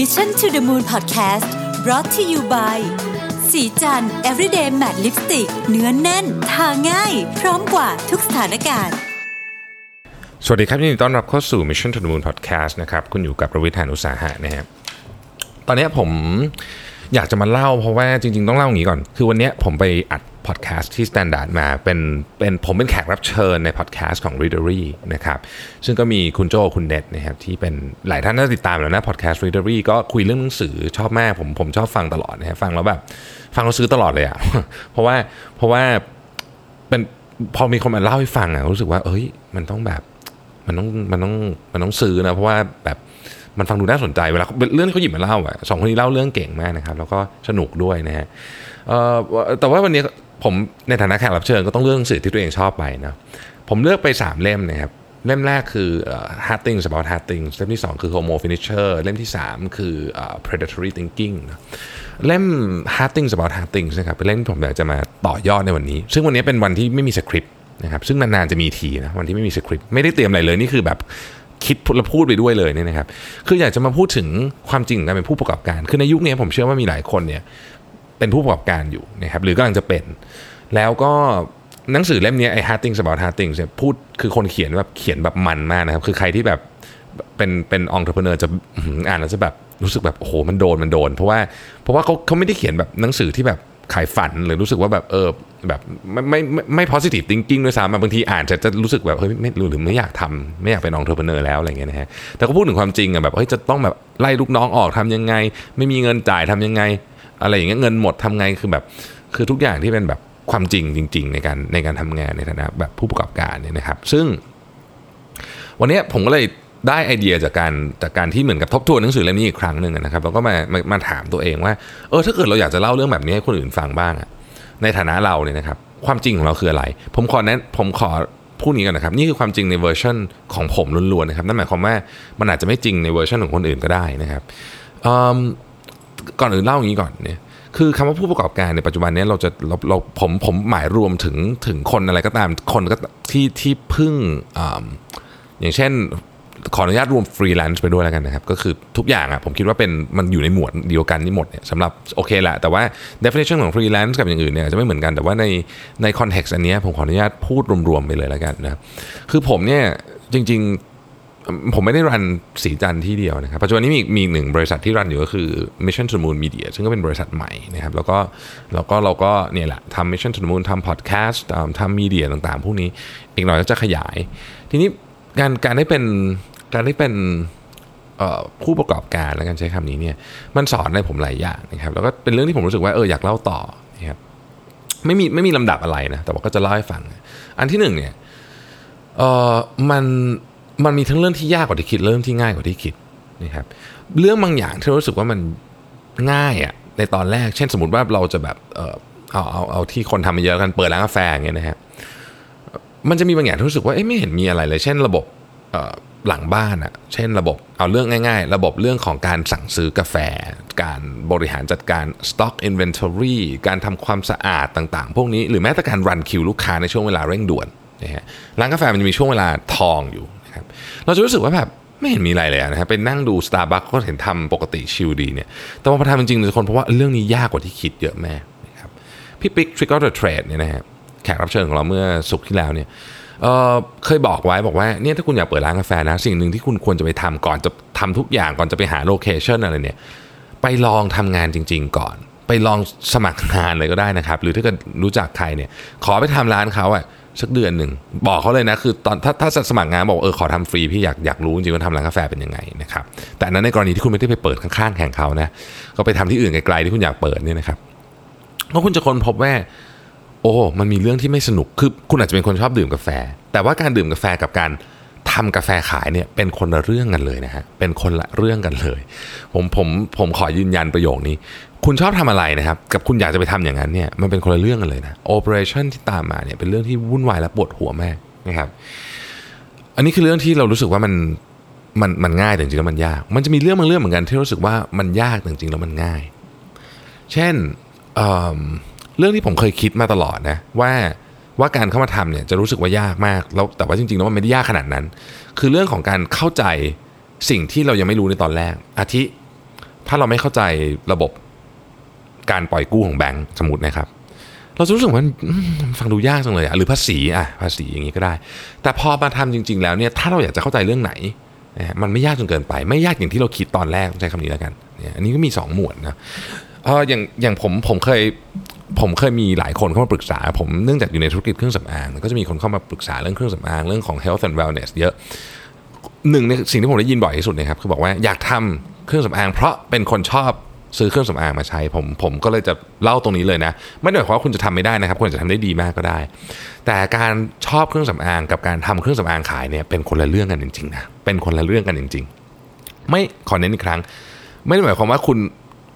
Mission to the Moon Podcast brought to you by สีจัน Everyday Matte Lipstick เนื้อแน่นทาง่ายพร้อมกว่าทุกสถานการณ์สวัสดีครับยินดีต้อนรับเข้าสู่ Mission to the Moon Podcast นะครับคุณอยู่กับประวิทย์ หานอุตสาหะนะครับตอนนี้ผมอยากจะมาเล่าเพราะว่าจริงๆต้องเล่าอย่างนี้ก่อนคือวันนี้ผมไปอัดพอดแคสต์ที่ Standard มาเป็นผมเป็นแขกรับเชิญในพอดแคสต์ของ Readery นะครับซึ่งก็มีคุณโจคุณเน็ตนะครับที่เป็นหลายท่านน่าติดตามแล้วนะพอดแคสต์ Readery ก็คุยเรื่องหนังสือชอบมากผมชอบฟังตลอดนะฮะฟังแล้วแบบฟังแล้วซื้อตลอดเลยอ่ะ เพราะว่าเป็นพอมีคนมาเล่าให้ฟังอ่ะรู้สึกว่าเอ้ยมันต้องแบบมันต้องซื้อนะเพราะว่าแบบมันฟังดูน่าสนใจเวลาเรื่องที่เขาหยิบมาเล่าอ่ะ2คนนี้เล่าเรื่องเก่งมากนะครับแล้วก็สนุกด้วยนะฮะแต่ว่าวันนี้ผมในฐานะแขกรับเชิญก็ต้องเลือกหนังสือที่ตัวเองชอบไปนะผมเลือกไป3เล่มนะครับเล่มแรกคือ Habits About Habits เล่มที่2คือ Homo Finisher เล่มที่3คือ Predatory Thinking นะเล่ม Habits About Habits นะครับเป็นเล่มที่ผมอยากจะมาต่อยอดในวันนี้ซึ่งวันนี้เป็นวันที่ไม่มีสคริปต์นะครับซึ่งนานๆจะมีทีนะวันที่ไม่มีสคริปต์ไม่ได้เตรียมอะไรเลยนี่คือแบบคิดและพูดไปด้วยเลยเนี่ยนะครับคืออยากจะมาพูดถึงความจริงของการเป็นผู้ประกอบการคือในยุคนี้ผมเชื่อว่ามีหลายคนเนี่ยเป็นผู้ประกอบการอยู่นะครับหรือกำลังจะเป็นแล้วก็หนังสือเล่มนี้ไอ้ Habits About Habits เนี่ยพูดคือคนเขียนแบบมันมากนะครับคือใครที่แบบเป็น entrepreneur จะอ่านแล้วจะแบบรู้สึกแบบโอ้โหมันโดนเพราะว่าเขาไม่ได้เขียนแบบหนังสือที่แบบขายฝันหรือรู้สึกว่าแบบแบบไม่ positive thinking ด้วยซ้ำบางทีอ่านจะรู้สึกแบบเฮ้ยไม่รู้หรือไม่อยากทำไม่อยากเป็น entrepreneur แล้วอะไรเงี้ยนะฮะแต่ก็พูดถึงความจริงอ่ะแบบเฮ้ยจะต้องแบบไล่ลูกน้องออกทำยังไงไม่มีเงินจ่ายทำยังไงอะไรอย่างเงี้ยเงินหมดทำไงคือแบบคือทุกอย่างที่เป็นแบบความจริงในการทำงานในฐานะแบบผู้ประกอบการเนี่ยนะครับซึ่งวันนี้ผมก็เลยได้ไอเดียจากการที่เหมือนกับทบทวนหนังสือเล่มนี้อีกครั้งนึงนะครับแล้วก็มาถามตัวเองว่าถ้าเกิดเราอยากจะเล่าเรื่องแบบนี้ให้คนอื่นฟังบ้างในฐานะเราเนี่ยนะครับความจริงของเราคืออะไรผมขอพูดนี้กันนะครับนี่คือความจริงในเวอร์ชั่นของผมล้วนๆนะครับนั่นหมายความว่ามันอาจจะไม่จริงในเวอร์ชั่นของคนอื่นก็ได้นะครับก่อนอื่นเล่าอย่างนี้ก่อนเนี่ยคือคำว่าผู้ประกอบการในปัจจุบันนี้เราผมหมายรวมถึงคนอะไรก็ตามคนก็ที่พึ่งอย่างเช่นขออนุญาตรวมฟรีแลนซ์ไปด้วยแล้วกันนะครับก็คือทุกอย่างอ่ะผมคิดว่าเป็นมันอยู่ในหมวดเดียวกันนี่หมดเนี่ยสำหรับโอเคแหละแต่ว่า definition ของฟรีแลนซ์กับอย่างอื่นเนี่ยจะไม่เหมือนกันแต่ว่าใน context อันนี้ผมขออนุญาตพูดรวมๆไปเลยแล้วกันนะคือผมเนี่ยจริงๆผมไม่ได้รันสีจันที่เดียวนะครับปัจจุบันนี้มีหนึ่งบริษัทที่รันอยู่ก็คือ Mission to Moon Media ซึ่งก็เป็นบริษัทใหม่นะครับแล้วก็เราก็เนี่ยแหละทำ Mission to Moon ทำ podcast ทำ media ต่างๆพวกนี้อีกหน่อยก็จะขยายทีนี้การได้เป็นผู้ประกอบการแล้วกันใช้คำนี้เนี่ยมันสอนอะไรผมหลายอย่างนะครับแล้วก็เป็นเรื่องที่ผมรู้สึกว่าอยากเล่าต่อนะครับไม่มีลำดับอะไรนะแต่ว่าก็จะเล่าให้ฟังอันที่หนึ่งเนี่ยมันมีทั้งเรื่องที่ยากกว่าที่คิดเรื่องที่ง่ายกว่าที่คิดนะครับเรื่องบางอย่างที่รู้สึกว่ามันง่ายอ่ะในตอนแรกเช่นสมมติว่าเราจะแบบเอาที่คนทำมาเยอะกันเปิดร้านกาแฟอย่างเงี้ยนะฮะมันจะมีบางอย่างที่รู้สึกว่าไม่เห็นมีอะไรเลยเช่นระบบหลังบ้านอ่ะเช่นระบบเอาเรื่องง่ายๆระบบเรื่องของการสั่งซื้อกาแฟการบริหารจัดการ stock inventory การทำความสะอาดต่างๆพวกนี้หรือแม้แต่การรันคิวลูกค้าในช่วงเวลาเร่งด่วนนะฮะร้านกาแฟมันจะมีช่วงเวลาทองอยู่นะครับเราจะรู้สึกว่าแบบไม่เห็นมีอะไรเลยนะฮะไปนั่งดู Starbucks ก็เห็นทำปกติชิลดีเนี่ยแต่พอทำจริงๆทุกคนเพราะว่าเรื่องนี้ยากกว่าที่คิดเยอะแม่นะครับพี่ปิ๊ก Trick or the Trade เนี่ยนะฮะแขกรับเชิญของเราเมื่อศุกร์ที่แล้วเนี่ยเคยบอกว่าเนี่ยถ้าคุณอยากเปิดร้านกาแฟนะสิ่งหนึ่งที่คุณควรจะไปทำก่อนจะทำทุกอย่างก่อนจะไปหาโลเคชั่นอะไรเนี่ยไปลองทำงานจริงๆก่อนไปลองสมัครงานเลยก็ได้นะครับหรือถ้าเกิดรู้จักใครเนี่ยขอไปทำร้านเขาอ่ะสักเดือนหนึ่งบอกเขาเลยนะคือตอนถ้าสมัครงานบอกขอทำฟรีพี่อยากรู้จริงๆว่าทำร้านกาแฟเป็นยังไงนะครับแต่นั้นในกรณีที่คุณไม่ได้ไปเปิดข้างๆแข่งเขานะก็ไปทำที่อื่นไกลๆที่คุณอยากเปิดเนี่ยนะครับเพราะคุณจะค้นพบว่าโอ้มันมีเรื่องที่ไม่สนุกคือคุณอาจจะเป็นคนชอบดื่มกาแฟแต่ว่าการดื่มกาแฟกับการทำกาแฟขายเนี่ยเป็นคนละเรื่องกันเลยนะฮะเป็นคนละเรื่องกันเลยผมขอยืนยันประโยคนี้คุณชอบทำอะไรนะครับกับคุณอยากจะไปทำอย่างนั้นเนี่ยมันเป็นคนละเรื่องกันเลยนะโอเปอเรชั่นที่ตามมาเนี่ยเป็นเรื่องที่วุ่นวายและปวดหัวมากนะครับอันนี้คือเรื่องที่เรารู้สึกว่ามันง่ายแต่จริงๆแล้วมันยากมันจะมีเรื่องเหมือนกันที่รู้สึกว่ามันยากแต่จริงๆแล้วมันง่ายเช่นเรื่องที่ผมเคยคิดมาตลอดนะว่าการเข้ามาทำเนี่ยจะรู้สึกว่ายากมากแล้วแต่ว่าจริงๆแล้วมันไม่ได้ยากขนาดนั้นคือเรื่องของการเข้าใจสิ่งที่เรายังไม่รู้ในตอนแรกอาทิ ถ้าเราไม่เข้าใจระบบการปล่อยกู้ของแบงก์สมมุตินะครับเราจะรู้สึกว่าฟังดูยากจังเลยหรือภาษีอย่างนี้ก็ได้แต่พอมาทำจริงๆแล้วเนี่ยถ้าเราอยากจะเข้าใจเรื่องไหนมันไม่ยากจนเกินไปไม่ยากอย่างที่เราคิดตอนแรกใช้คำนี้แล้วกันอันนี้ก็มี2หมวดนะอย่างผมเคยมีหลายคนเข้ามาปรึกษาผมเนื่องจากอยู่ในธุรกิจเครื่องสำอางก็จะมีคนเข้ามาปรึกษาเรื่องเครื่องสำอางเรื่องของ health and wellness เยอะหนึ่งในสิ่งที่ผมได้ยินบ่อยที่สุดนะครับคือบอกว่าอยากทำเครื่องสำอางเพราะเป็นคนชอบซื้อเครื่องสำอางมาใช้ผมก็เลยจะเล่าตรงนี้เลยนะไม่ได้หมายความว่าคุณจะทำไม่ได้นะครับคุณจะทำได้ดีมากก็ได้แต่การชอบเครื่องสำอางกับการทำเครื่องสำอางขายเนี่ยเป็นคนละเรื่องกันจริงๆนะเป็นคนละเรื่องกันจริงๆไม่ขอเน้นอีกครั้งไม่ได้หมายความว่าคุณ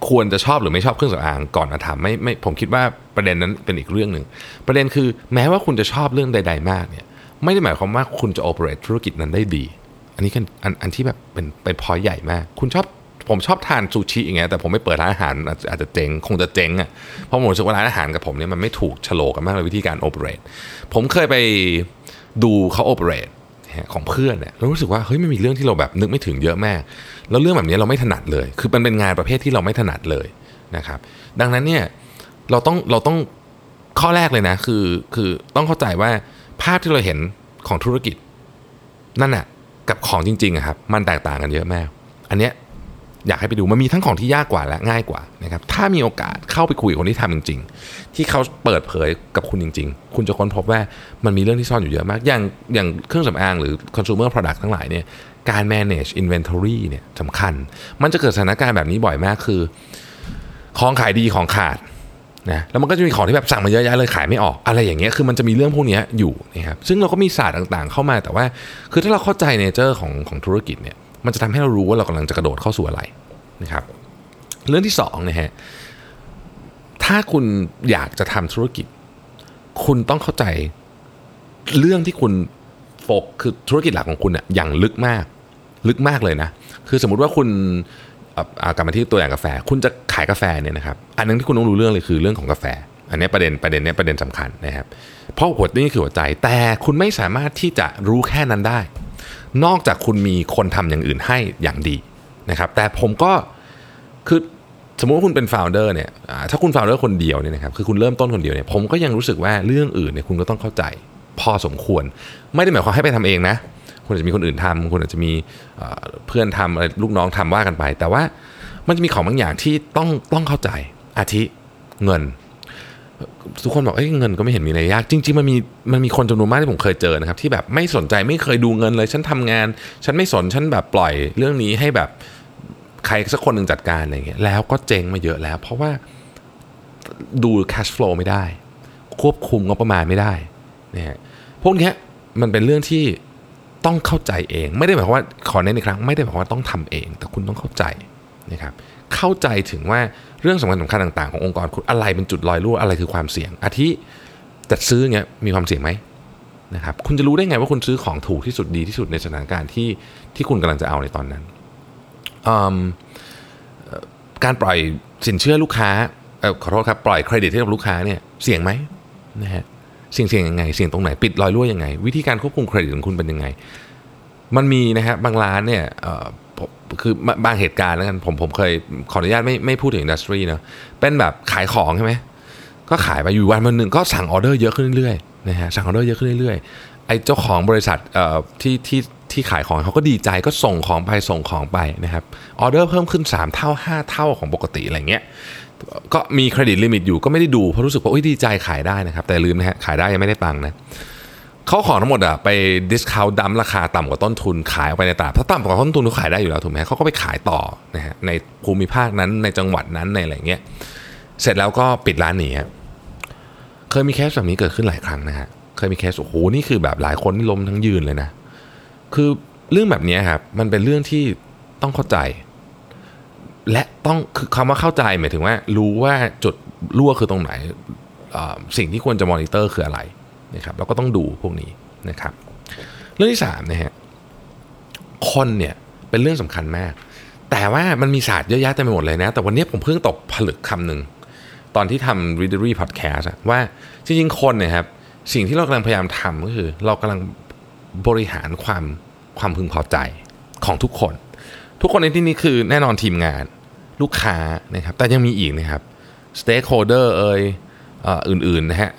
ควรจะชอบหรือไม่ชอบเครื่องสำอางก่อนมาทำไม่ผมคิดว่าประเด็นนั้นเป็นอีกเรื่องนึงประเด็นคือแม้ว่าคุณจะชอบเรื่องใดๆมากเนี่ยไม่ได้หมายความว่าคุณจะ operate ธุรกิจนั้นได้ดีอันนี้อันที่แบบเป็นพอใหญ่มากคุณชอบผมชอบทานซูชิอย่างเงี้ยแต่ผมไม่เปิดร้านอาหารอาจจะเจ๊งคงจะเจ๊งอ่ะเพราะผมรู้สึกว่าร้านอาหารกับผมเนี่ยมันไม่ถูกโฉลกกันมากเลยวิธีการโอเปเรตผมเคยไปดูเขาโอเปเรตของเพื่อนเนี่ยแล้วรู้สึกว่าเฮ้ยมันมีเรื่องที่เราแบบนึกไม่ถึงเยอะมากแล้วเรื่องแบบนี้เราไม่ถนัดเลยคือมันเป็นงานประเภทที่เราไม่ถนัดเลยนะครับดังนั้นเนี่ยเราต้องข้อแรกเลยนะคือต้องเข้าใจว่าภาพที่เราเห็นของธุรกิจนั่นน่ะกับของจริงๆอะครับมันแตกต่างกันเยอะมากอันเนี้ยอยากให้ไปดูมันมีทั้งของที่ยากกว่าและง่ายกว่านะครับถ้ามีโอกาสเข้าไปคุยกับคนที่ทำจริงๆที่เขาเปิดเผยกับคุณจริงๆคุณจะค้นพบว่ามันมีเรื่องที่ซ่อนอยู่เยอะมากอย่างเครื่องสำอางหรือ consumer product ทั้งหลายเนี่ยการ manage inventory เนี่ยสำคัญมันจะเกิดสถานการณ์แบบนี้บ่อยมากคือของขายดีของขาดนะแล้วมันก็จะมีของที่แบบสั่งมาเยอะแยะเลยขายไม่ออกอะไรอย่างเงี้ยคือมันจะมีเรื่องพวกนี้อยู่นะครับซึ่งเราก็มีศาสตร์ต่างๆเข้ามาแต่ว่าคือถ้าเราเข้าใจ nature ของธุรกิจเนี่ยมันจะทำให้เรารู้ว่าเรากำลังจะกระโดดเข้าสู่อะไรนะครับเรื่องที่2นะฮะถ้าคุณอยากจะทำธุรกิจคุณต้องเข้าใจเรื่องที่คุณโฟกัสคือธุรกิจหลักของคุณเนี่ยอย่างลึกมากเลยนะคือสมมุติว่าคุณกลับมาที่ตัวอย่างกาแฟคุณจะขายกาแฟเนี่ยนะครับอันนึงที่คุณต้องรู้เรื่องเลยคือเรื่องของกาแฟอันนี้ประเด็นเนี่ยประเด็นสำคัญนะครับเพราะนี่คือหัวใจแต่คุณไม่สามารถที่จะรู้แค่นั้นได้นอกจากคุณมีคนทำอย่างอื่นให้อย่างดีนะครับแต่ผมก็คือสมมุติว่าคุณเป็น founder เนี่ยถ้าคุณ founder คนเดียวเนี่ยนะครับคือคุณเริ่มต้นคนเดียวเนี่ยผมก็ยังรู้สึกว่าเรื่องอื่นเนี่ยคุณก็ต้องเข้าใจพอสมควรไม่ได้หมายความให้ไปทำเองนะคุณอาจจะมีคนอื่นทำคุณอาจจะมีเพื่อนทำอะไรลูกน้องทำว่ากันไปแต่ว่ามันจะมีของบางอย่างที่ต้องเข้าใจอาทิเงินทุกคนบอกเอ้ยเงินก็ไม่เห็นมีอะไรยากจริงๆมันมีคนจำนวนมากที่ผมเคยเจอนะครับที่แบบไม่สนใจไม่เคยดูเงินเลยฉันทำงานฉันไม่สนฉันแบบปล่อยเรื่องนี้ให้แบบใครสักคนหนึ่งจัดการอะไรเงี้ยแล้วก็เจ๊งมาเยอะแล้วเพราะว่าดู cash flow ไม่ได้ควบคุมงบประมาณไม่ได้นะฮะพวกนี้มันเป็นเรื่องที่ต้องเข้าใจเองไม่ได้หมายความว่าขอเน้นอีกครั้งไม่ได้หมายความว่าต้องทำเองแต่คุณต้องเข้าใจนะครับเข้าใจถึงว่าเรื่องสำคัญต่างๆขององค์กรคุณอะไรเป็นจุดรอยรั่วอะไรคือความเสี่ยงอาทิจัดซื้อเงี้ยมีความเสี่ยงไหมนะครับคุณจะรู้ได้ไงว่าคุณซื้อของถูกที่สุดดีที่สุดในสถานการณ์ที่คุณกำลังจะเอาในตอนนั้นการปล่อยสินเชื่อลูกค้าขอโทษครับปล่อยเครดิตให้กับลูกค้าเนี่ยเสี่ยงไหมนะฮะเสี่ยงยังไงเสี่ยงตรงไหนปิดรอยรั่วยังไงวิธีการควบคุมเครดิตของคุณเป็นยังไงมันมีนะฮะบางร้านเนี่ยคือบางเหตุการณ์แล้วกันผมเคยขออนุญาตไม่พูดถึงอินดัสทรีเนาะเป็นแบบขายของใช่ไหมก็ขายไปอยู่วันหนึ่งก็สั่งออเดอร์เยอะขึ้นเรื่อยๆนะฮะสั่งออเดอร์เยอะขึ้นเรื่อยๆไอ้เจ้าของบริษัทที่ขายของเขาก็ดีใจก็ส่งของไปนะครับออเดอร์เพิ่มขึ้น3เท่า5เท่าของปกติอะไรเงี้ยก็มีเครดิตลิมิตอยู่ก็ไม่ได้ดูเพราะรู้สึกว่าโอ๊ยดีใจขายได้นะครับแต่ลืมนะฮะขายได้ยังไม่ได้ตังค์นะเขาของทั้งหมดอะไปดิสคาวดั้มราคาต่ำกว่าต้นทุนขายออกไปในตลาดถ้าต่ำกว่าต้นทุนเขาขายได้อยู่แล้วถูกไหมเขาก็ไปขายต่อนะฮะในภูมิภาคนั้นในจังหวัดนั้นในอะไรเงี้ยเสร็จแล้วก็ปิดร้านหนีฮะเคยมีเคสแบบนี้เกิดขึ้นหลายครั้งนะฮะเคยมีเคสโอ้โหนี่คือแบบหลายคนล้มทั้งยืนเลยนะคือเรื่องแบบนี้ครับมันเป็นเรื่องที่ต้องเข้าใจและต้องคือคำว่าเข้าใจหมายถึงว่ารู้ว่าจุดรั่วคือตรงไหนสิ่งที่ควรจะมอนิเตอร์คืออะไรนะครับแล้วก็ต้องดูพวกนี้นะครับเรื่องที่3นะฮะคนเนี่ยเป็นเรื่องสำคัญมากแต่ว่ามันมีศาสตร์เยอะแยะเต็มไปหมดเลยนะแต่วันนี้ผมเพิ่งตกผลึกคำหนึ่งตอนที่ทำ Readery Podcast ว่าจริงๆคนเนี่ยครับสิ่งที่เรากำลังพยายามทำก็คือเรากำลังบริหารความพึงพอใจของทุกคนในที่นี้คือแน่นอนทีมงาน ลูกค้านะครับแต่ยังมีอีกนะครับ stakeholder อื่นๆนะฮะ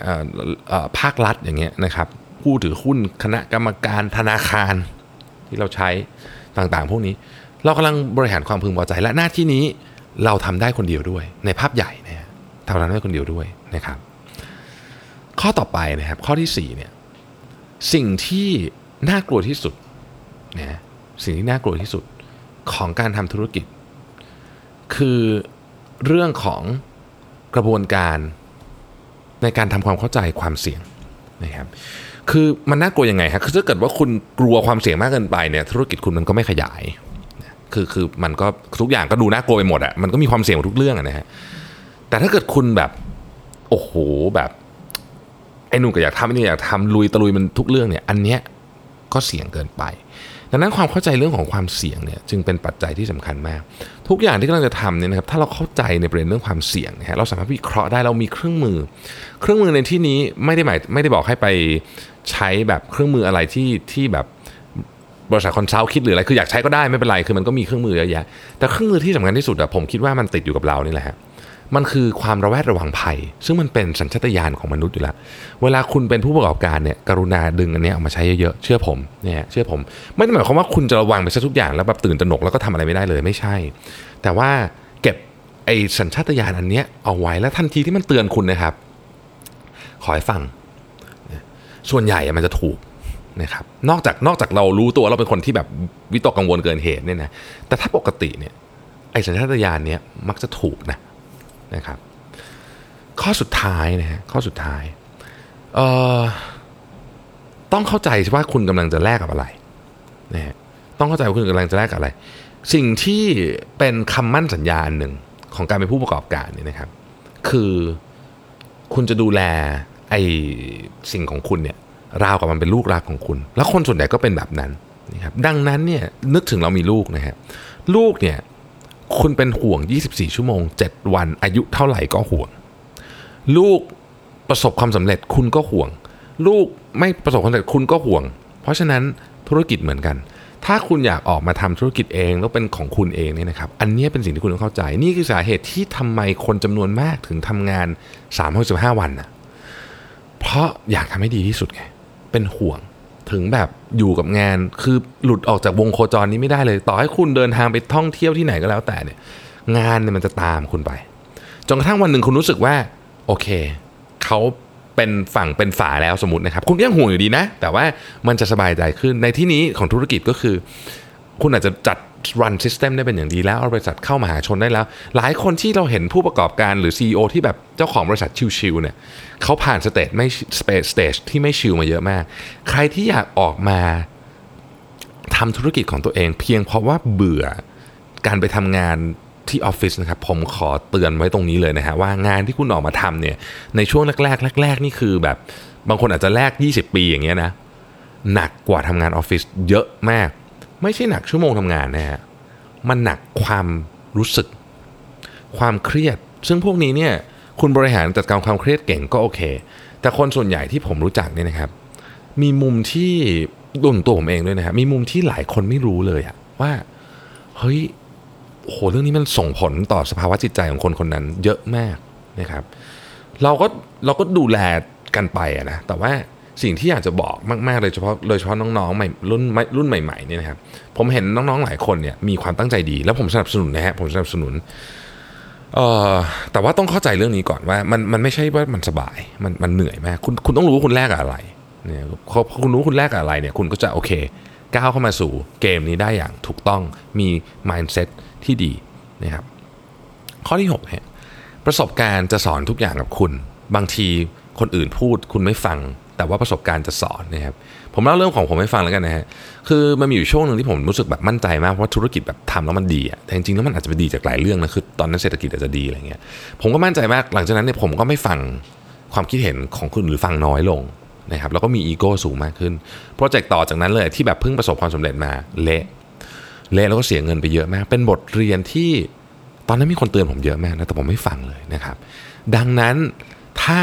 ภาครัฐอย่างเงี้ยนะครับผู้ถือหุ้นคณะกรรมการธนาคารที่เราใช้ต่างๆพวกนี้เรากำลังบริหารความพึงพอใจและหน้าที่นี้เราทำได้คนเดียวด้วยในภาพใหญ่นะฮะทำได้คนเดียวด้วยนะครับข้อต่อไปนะครับข้อที่4เนี่ยสิ่งที่น่ากลัวที่สุดนะสิ่งที่น่ากลัวที่สุดของการทำธุรกิจคือเรื่องของกระบวนการในการทำความเข้าใจความเสี่ยงนะครับคือมันน่ากลัวยังไงฮะคือถ้าเกิดว่าคุณกลัวความเสี่ยงมากเกินไปเนี่ยธุรกิจคุณมันก็ไม่ขยายคือมันก็ทุกอย่างก็ดูน่ากลัวไปหมดอ่ะมันก็มีความเสี่ยงทุกเรื่องอ่ะนะฮะแต่ถ้าเกิดคุณแบบโอ้โหแบบไอ้นู่นก็อยากทำไอ้นี่อยากทำลุยตะลุยมันทุกเรื่องเนี่ยอันเนี้ยก็เสี่ยงเกินไปดังนั้นความเข้าใจเรื่องของความเสี่ยงเนี่ยจึงเป็นปัจจัยที่สำคัญมากทุกอย่างที่กำลังจะทำเนี่ยนะครับถ้าเราเข้าใจในประเด็นเรื่องความเสี่ยงนะฮะเราสามารถวิเคราะห์ได้เรามีเครื่องมือในที่นี้ไม่ได้บอกให้ไปใช้แบบเครื่องมืออะไรที่แบบบริษัทคอนซัลท์คิดหรืออะไรคืออยากใช้ก็ได้ไม่เป็นไรคือมันก็มีเครื่องมือเยอะแยะแต่เครื่องมือที่สำคัญที่สุดอะผมคิดว่ามันติดอยู่กับเรานี่แหละฮะมันคือความระแวดระวังภัยซึ่งมันเป็นสัญชาตญาณของมนุษย์อยู่แล้วเวลาคุณเป็นผู้ประกอบการเนี่ยกรุณาดึงอันนี้ออกมาใช้เยอะๆเชื่อผมไม่ได้หมายความว่าคุณจะระวังไปซะทุกอย่างแล้วแบบตื่นตระหนกแล้วก็ทำอะไรไม่ได้เลยไม่ใช่แต่ว่าเก็บไอ้สัญชาตญาณอันนี้เอาไว้แล้วทันทีที่มันเตือนคุณนะครับขอให้ฟังส่วนใหญ่มันจะถูกนะครับนอกจากเรารู้ตัวเราเป็นคนที่แบบวิตกกังวลเกินเหตุเนี่ยนะแต่ถ้าปกติเนี่ยไอ้สัญชาตญาณเนี่ยมักจะถูกนะครับข้อสุดท้ายต้องเข้าใจว่าคุณกำลังจะแลกกับอะไรนะฮะต้องเข้าใจว่าคุณกำลังจะแลกกับอะไรสิ่งที่เป็นคำมั่นสัญญาหนึ่งของการเป็นผู้ประกอบการเนี่ยนะครับคือคุณจะดูแลไอ้สิ่งของคุณเนี่ยราวกับมันเป็นลูกรักของคุณแล้วคนส่วนใหญ่ก็เป็นแบบนั้นนะครับดังนั้นเนี่ยนึกถึงเรามีลูกนะฮะลูกเนี่ยคุณเป็นห่วง24ชั่วโมง7วันอายุเท่าไหร่ก็ห่วงลูกประสบความสำเร็จคุณก็ห่วงลูกไม่ประสบความสำเร็จคุณก็ห่วงเพราะฉะนั้นธุรกิจเหมือนกันถ้าคุณอยากออกมาทำธุรกิจเองแล้วเป็นของคุณเองเนี่ยนะครับอันนี้เป็นสิ่งที่คุณต้องเข้าใจนี่คือสาเหตุที่ทำไมคนจำนวนมากถึงทำงาน365วันนะเพราะอยากทำให้ดีที่สุดไงเป็นห่วงถึงแบบอยู่กับงานคือหลุดออกจากวงโคจรนี้ไม่ได้เลยต่อให้คุณเดินทางไปท่องเที่ยวที่ไหนก็แล้วแต่เนี่ยงานเนี่ยมันจะตามคุณไปจนกระทั่งวันหนึ่งคุณรู้สึกว่าโอเคเขาเป็นฝั่งเป็นฝาแล้วสมมุตินะครับคุณยังห่วงอยู่ดีนะแต่ว่ามันจะสบายใจขึ้นในที่นี้ของธุรกิจก็คือคุณอาจจะจัด run system ได้เป็นอย่างดีแล้วเอาบริษัทเข้ามหาชนได้แล้วหลายคนที่เราเห็นผู้ประกอบการหรือ CEO ที่แบบเจ้าของบริษัทชิลๆเนี่ยเขาผ่านสเตจที่ไม่ชิลมาเยอะมากใครที่อยากออกมาทำธุรกิจของตัวเองเพียงเพราะว่าเบื่อการไปทำงานที่ออฟฟิศนะครับผมขอเตือนไว้ตรงนี้เลยนะฮะว่างานที่คุณออกมาทำเนี่ยในช่วงแรกนี่คือแบบบางคนอาจจะแลก20ปีอย่างเงี้ยนะหนักกว่าทำงานออฟฟิศเยอะมากไม่ใช่หนักชั่วโมงทำงานนะฮะมันหนักความรู้สึกความเครียดซึ่งพวกนี้เนี่ยคุณบริหารจัดการความเครียดเก่งก็โอเคแต่คนส่วนใหญ่ที่ผมรู้จักเนี่ยนะครับมีมุมที่ตัวผมเองด้วยนะครับมีมุมที่หลายคนไม่รู้เลยอะว่าเฮ้ยโหเรื่องนี้มันส่งผลต่อสภาวะจิตใจของคนคนนั้นเยอะมากนะครับเราก็ดูแลกันไปอะนะแต่ว่าสิ่งที่อยากจะบอกมากๆโดยเฉพาะน้องๆใหม่รุ่นใหม่ๆเนี่ยนะครับผมเห็นน้องๆหลายคนเนี่ยมีความตั้งใจดีแล้วผมสนับสนุนนะฮะผมสนับสนุนแต่ว่าต้องเข้าใจเรื่องนี้ก่อนว่ามันไม่ใช่ว่ามันสบายมันเหนื่อยมากคุณต้องรู้ว่าคุณแลกกับอะไรเนี่ยพอคุณรู้คุณแลกกับอะไรเนี่ยคุณก็จะโอเคก้าวเข้ามาสู่เกมนี้ได้อย่างถูกต้องมี mindset ที่ดีนะครับข้อที่6ฮะประสบการณ์จะสอนทุกอย่างกับคุณบางทีคนอื่นพูดคุณไม่ฟังแต่ว่าประสบการณ์จะสอนนะครับผมเล่าเรื่องของผมให้ฟังแล้วกันนะฮะคือมันมีอยู่ช่วงนึงที่ผมรู้สึกแบบมั่นใจมากเพราะว่าธุรกิจแบบทำแล้วมันดีอ่ะแต่จริงๆแล้วมันอาจจะดีจากหลายเรื่องนะคือตอนนั้นเศรษฐกิจอาจจะดีอะไรเงี้ยผมก็มั่นใจมากหลังจากนั้นเนี่ยผมก็ไม่ฟังความคิดเห็นของคนหรือฟังน้อยลงนะครับแล้วก็มีอีโก้สูงมากขึ้นโปรเจกต์ต่อจากนั้นเลยที่แบบเพิ่งประสบความสำเร็จมาเละแล้วก็เสียเงินไปเยอะมากเป็นบทเรียนที่ตอนนั้นมีคนเตือนผมเยอะมากนะแต่ผมไม่ฟังเลยนะครับดังนั้นถ้า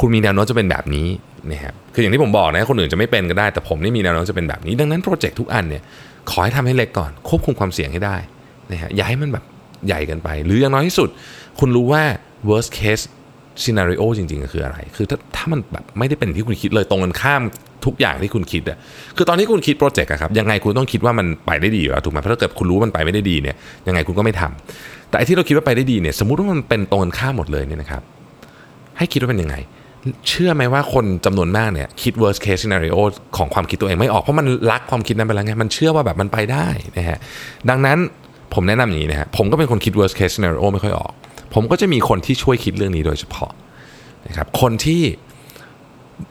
คุณมีแนวโน้มจะเป็นแบบนี้นะครับคืออย่างที่ผมบอกนะคนอื่นจะไม่เป็นก็ได้แต่ผมนี่มีแนวโน้มจะเป็นแบบนี้ดังนั้นโปรเจกต์ทุกอันเนี่ยขอให้ทำให้เล็กก่อนควบคุมความเสี่ยงให้ได้นะฮะอย่าให้มันแบบ ใหญ่เกินไปหรืออย่างน้อยที่สุดคุณรู้ว่า worst case scenario จริงๆคืออะไรคือถ้ามันแบบไม่ได้เป็นที่คุณคิดเลยตรงกันข้ามทุกอย่างที่คุณคิดอ่ะคือตอนที่คุณคิดโปรเจกต์อะครับยังไงคุณต้องคิดว่ามันไปได้ดีอยู่แล้วถูกมั้ยเพราะถ้าเกิดคุณรู้ว่ามันไปไม่ได้ดีเนี่ยยังไงคุณก็ไม่ทำแต่ไอ้ที่เราคิดว่าไปได้ดีเนี่ยสมมุติว่ามันเป็นตรงกันข้ามหมดเลยเนี่ยนะครับให้คิดว่าเป็นยังไงเชื่อไหมว่าคนจำนวนมากเนี่ยคิด worst case scenario ของความคิดตัวเองไม่ออกเพราะมันลักความคิดนั้นไปแล้วไงมันเชื่อว่าแบบมันไปได้นะฮะดังนั้นผมแนะนำอย่างนี้นะฮะผมก็เป็นคนคิด worst case scenario ไม่ค่อยออกผมก็จะมีคนที่ช่วยคิดเรื่องนี้โดยเฉพาะนะครับคนที่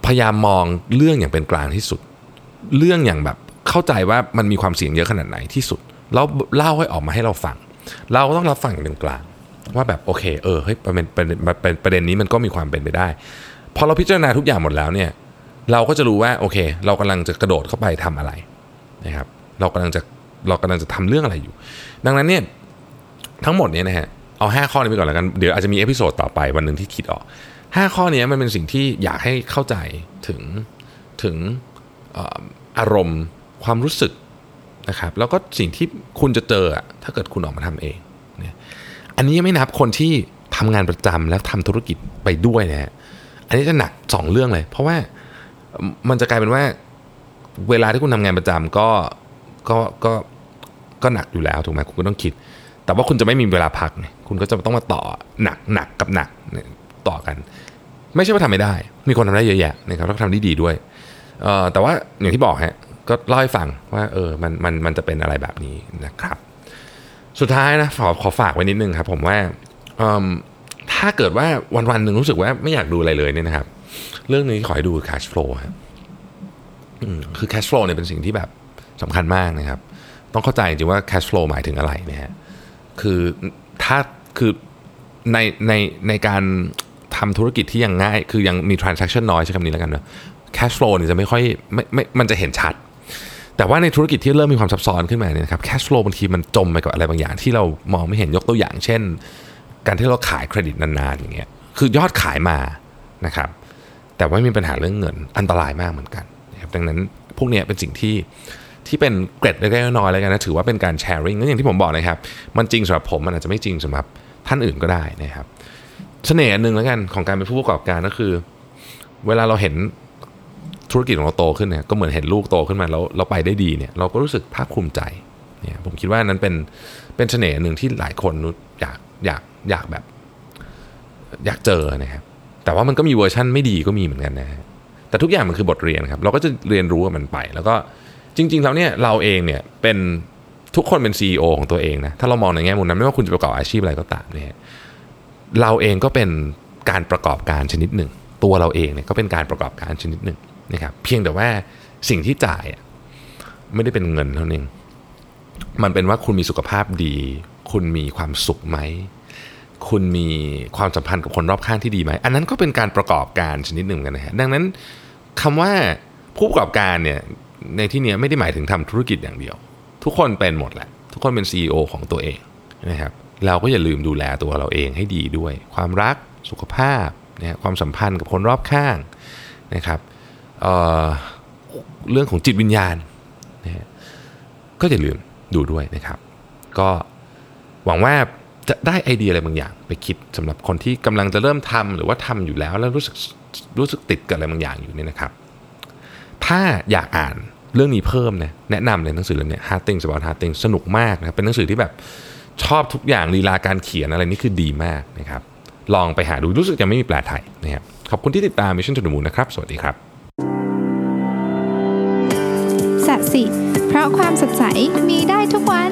พยายามมองเรื่องอย่างเป็นกลางที่สุดเรื่องอย่างแบบเข้าใจว่ามันมีความเสี่ยงเยอะขนาดไหนที่สุดแล้วเล่าให้ออกมาให้เราฟังเราต้องรับฟังอย่างเป็นกลางว่าแบบโอเคเฮ้ยเป็นประเด็นนี้มันก็มีความเป็นไปได้พอเราพิจารณาทุกอย่างหมดแล้วเนี่ยเราก็จะรู้ว่าโอเคเรากำลังจะกระโดดเข้าไปทำอะไรนะครับเรากำลังจะทำเรื่องอะไรอยู่ดังนั้นเนี่ยทั้งหมดเนี่ยนะฮะเอา5ข้อนี้ไปก่อนแล้วกันเดี๋ยวอาจจะมีเอพิโซดต่อไปวันนึงที่คิดออก5ข้อนี้มันเป็นสิ่งที่อยากให้เข้าใจถึงอารมณ์ความรู้สึกนะครับแล้วก็สิ่งที่คุณจะเจอถ้าเกิดคุณออกมาทำเองเนี่ยอันนี้ไม่นับคนที่ทำงานประจำแล้วทำธุรกิจไปด้วยนะฮะอันนี้จะหนัก2เรื่องเลยเพราะว่ามันจะกลายเป็นว่าเวลาที่คุณทำงานประจำก็หนักอยู่แล้วถูกไหมคุณก็ต้องคิดแต่ว่าคุณจะไม่มีเวลาพักเนี่ยคุณก็จะต้องมาต่อหนักกับหนักต่อกันไม่ใช่ว่าทำไม่ได้มีคนทำได้เยอะแยะนะครับแล้วก็ทำได้ดีด้วยแต่ว่าอย่างที่บอกฮะก็เล่าให้ฟังว่ามันจะเป็นอะไรแบบนี้นะครับสุดท้ายนะขอฝากไว้นิดนึงครับผมว่าถ้าเกิดว่าวันๆนึงรู้สึกว่าไม่อยากดูอะไรเลยเนี่ยนะครับเรื่องนี้ขอให้ดู cash flow ครับคือ cash flow เนี่ยเป็นสิ่งที่แบบสำคัญมากนะครับต้องเข้าใจจริงว่า cash flow หมายถึงอะไรนะฮะคือถ้าคือในการทำธุรกิจที่ยังง่ายคือยังมี transaction น้อยใช้คำนี้แล้วกันนะ cash flow เนี่ยจะไม่ค่อยไม่มันจะเห็นชัดแต่ว่าในธุรกิจที่เริ่มมีความซับซ้อนขึ้นมาเนี่ยนะครับ cash flow บางทีมันจมไปกับอะไรบางอย่างที่เรามองไม่เห็นยกตัวอย่างเช่นการที่เราขายเครดิตนานๆอย่างเงี้ยคือยอดขายมานะครับแต่ว่ามีปัญหาเรื่องเงินอันตรายมากเหมือนกันนะครับดังนั้นพวกเนี้ยเป็นสิ่งที่เป็นเกร็ดเล็กๆน้อยๆแล้วกันนะถือว่าเป็นการแชร์ริ่งอย่างที่ผมบอกนะครับมันจริงสำหรับผมมันอาจจะไม่จริงสำหรับท่านอื่นก็ได้นะครับเสน่ห์นึงแล้วกันของการเป็นผู้ประกอบการก็คือเวลาเราเห็นธุรกิจของเราโตขึ้นเนี่ยก็เหมือนเห็นลูกโตขึ้นมาแล้วเราไปได้ดีเนี่ยเราก็รู้สึกภาคภูมิใจเนี่ยผมคิดว่านั้นเป็นเสน่ห์นึงที่หลายคนอยากแบบอยากเจอนะครับแต่ว่ามันก็มีเวอร์ชั่นไม่ดีก็มีเหมือนกันนะแต่ทุกอย่างมันคือบทเรียนครับเราก็จะเรียนรู้กับมันไปแล้วก็จริงๆแล้วเนี่ยเราเองเนี่ยเป็นทุกคนเป็น CEO ของตัวเองนะถ้าเรามองในแง่มุมนั้นไม่ว่าคุณจะประกอบอาชีพอะไรก็ตามเนี่ยเราเองก็เป็นการประกอบการชนิดหนึ่งตัวเราเองเนี่ยก็เป็นการประกอบการชนิดหนึ่งนะครับเพียงแต่ว่าสิ่งที่จ่ายไม่ได้เป็นเงินเท่านั้นมันเป็นว่าคุณมีสุขภาพดีคุณมีความสุขไหมคุณมีความสัมพันธ์กับคนรอบข้างที่ดีไหมอันนั้นก็เป็นการประกอบการชนิดหนึ่งกันนะฮะดังนั้นคำว่าผู้ประกอบการเนี่ยในที่นี้ไม่ได้หมายถึงทำธุรกิจอย่างเดียวทุกคนเป็นหมดแหละทุกคนเป็น CEO ของตัวเองนะครับเราก็อย่าลืมดูแลตัวเราเองให้ดีด้วยความรักสุขภาพนะความสัมพันธ์กับคนรอบข้างนะครับเรื่องของจิตวิญญาณนะก็อย่าลืมดูด้วยนะครับก็หวังว่าจะได้ไอเดียอะไรบางอย่างไปคิดสำหรับคนที่กำลังจะเริ่มทำหรือว่าทำอยู่แล้วแล้วรู้สึกติดกับอะไรบางอย่างอยู่นี่นะครับถ้าอยากอ่านเรื่องนี้เพิ่มนะแนะนำเลยหนังสือเล่มนี้ Habits About Habits สนุกมากนะครับเป็นหนังสือที่แบบชอบทุกอย่างลีลาการเขียนอะไรนี่คือดีมากนะครับลองไปหาดูรู้สึกจะไม่มีแปลไทยนะครับขอบคุณที่ติดตาม Mission to Moon นะครับสวัสดีครับสัตย์สิเพราะความสดใสมีได้ทุกวัน